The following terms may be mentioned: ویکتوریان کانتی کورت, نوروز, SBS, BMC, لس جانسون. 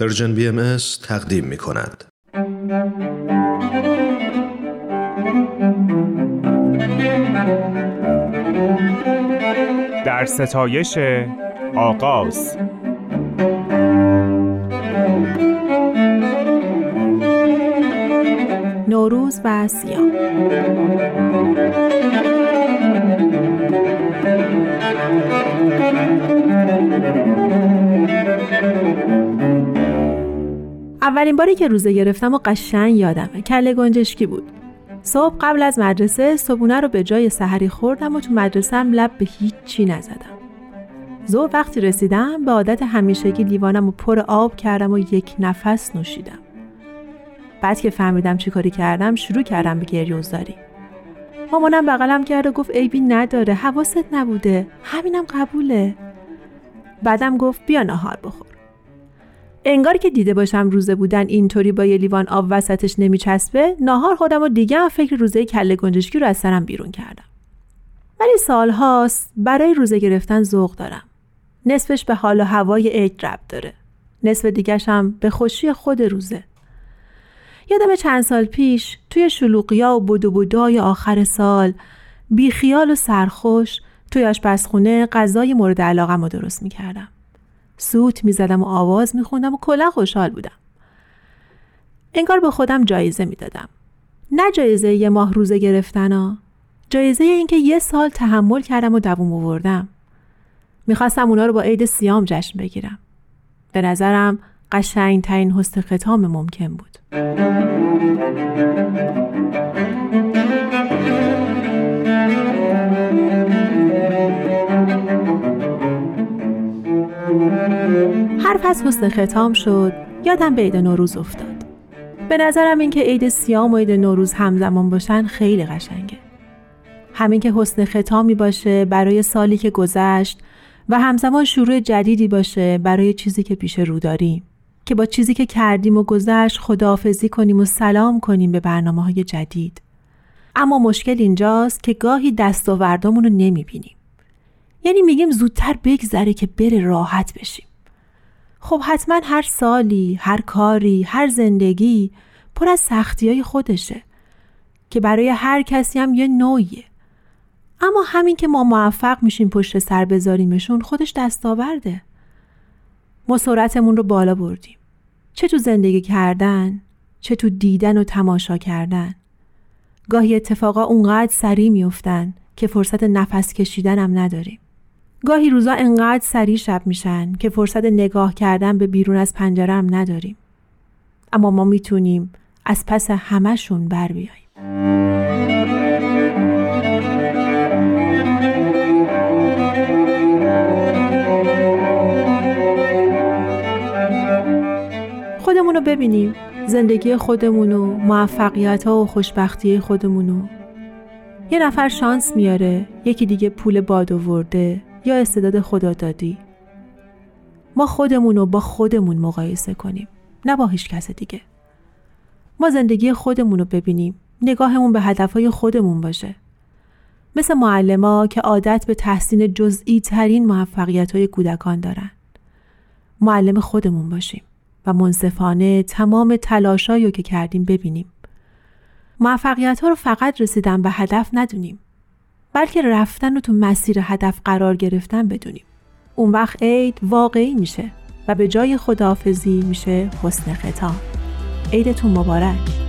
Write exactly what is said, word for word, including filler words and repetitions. پرژن بی ام اس تقدیم می کند. در ستایش آغاز نوروز و سیاه. اولین باری که روزه گرفتم و قشنگ یادمه، کله گنجشکی بود. صبح قبل از مدرسه صبحونه رو به جای سحری خوردم و تو مدرسه‌ام لب به هیچ چی نزدم. ظهر وقتی رسیدم به عادت همیشگی لیوانم رو پر آب کردم و یک نفس نوشیدم. بعد که فهمیدم چی کاری کردم شروع کردم به گریه‌زاری. مامانم بغلم کرد و گفت عیبی نداره، حواست نبوده، همینم قبوله. بعدم گفت بیا ناهار بخور. انگار که دیده باشم روزه بودن اینطوری با یه لیوان آب وسطش نمیچسبه، ناهار خودم و دیگه هم فکر روزه کله گنجشکی رو از سرم بیرون کردم. ولی سالهاست برای روزه گرفتن ذوق دارم. نصفش به حال و هوای عید ربط داره. نصف دیگه‌ش هم به خوشی خود روزه. یادم چند سال پیش توی شلوغیا و بدو بدوی آخر سال بی خیال و سرخوش توی آشپزخونه غذای مورد علاقم رو درست می‌کردم. سوت می‌زدم و آواز می‌خوندم و کلا خوشحال بودم. انگار به خودم جایزه می‌دادم. نه جایزه یه ماه روزه گرفتنا، جایزه اینکه یه سال تحمل کردم و دووم آوردم. می‌خواستم اونا رو با عید سیام جشن بگیرم. به نظرم قشنگ‌ترین حسن ختام ممکن بود. هر پس حسن ختام شد یادم به عید نوروز افتاد. به نظرم این که عید سیام و عید نوروز همزمان باشن خیلی قشنگه. همین که حسن ختامی باشه برای سالی که گذشت و همزمان شروع جدیدی باشه برای چیزی که پیش رو داریم، که با چیزی که کردیم و گذشت خداحافظی کنیم و سلام کنیم به برنامه‌های جدید. اما مشکل اینجاست که گاهی دستاوردامون رو نمی‌بینیم. یعنی میگیم زودتر بگذره که بره راحت بشیم. خب حتما هر سالی، هر کاری، هر زندگی پر از سختی‌های خودشه که برای هر کسی هم یه نوعیه. اما همین که ما موفق میشیم پشت سر بذاریمشون خودش دستاورده. ما سرعتمون رو بالا بردیم. چه تو زندگی کردن، چه تو دیدن و تماشا کردن. گاهی اتفاقا اونقدر سریع میفتن که فرصت نفس کشیدن هم نداریم. گاهی روزا انقدر سریع شب میشن که فرصت نگاه کردن به بیرون از پنجره هم نداریم. اما ما میتونیم از پس همشون بر بیاییم. خودمونو ببینیم، زندگی خودمونو، موفقیت‌ها و خوشبختی خودمونو. یه نفر شانس میاره، یکی دیگه پول باد آورده یا استعداد خدادادی. ما خودمونو با خودمون مقایسه کنیم، نه با هیچ کس دیگه. ما زندگی خودمونو ببینیم، نگاهمون به هدفهای خودمون باشه. مثل معلم‌ها که عادت به تحسین جزئی ترین موفقیت‌های کودکان دارن. معلم خودمون باشیم و منصفانه تمام تلاشایی که کردیم ببینیم. موفقیت ها رو فقط رسیدن به هدف ندونیم، بلکه رفتن رو تو مسیر هدف قرار گرفتن بدونیم. اون وقت عید واقعی میشه و به جای خداحافظی میشه حسن ختام. عیدتون مبارک.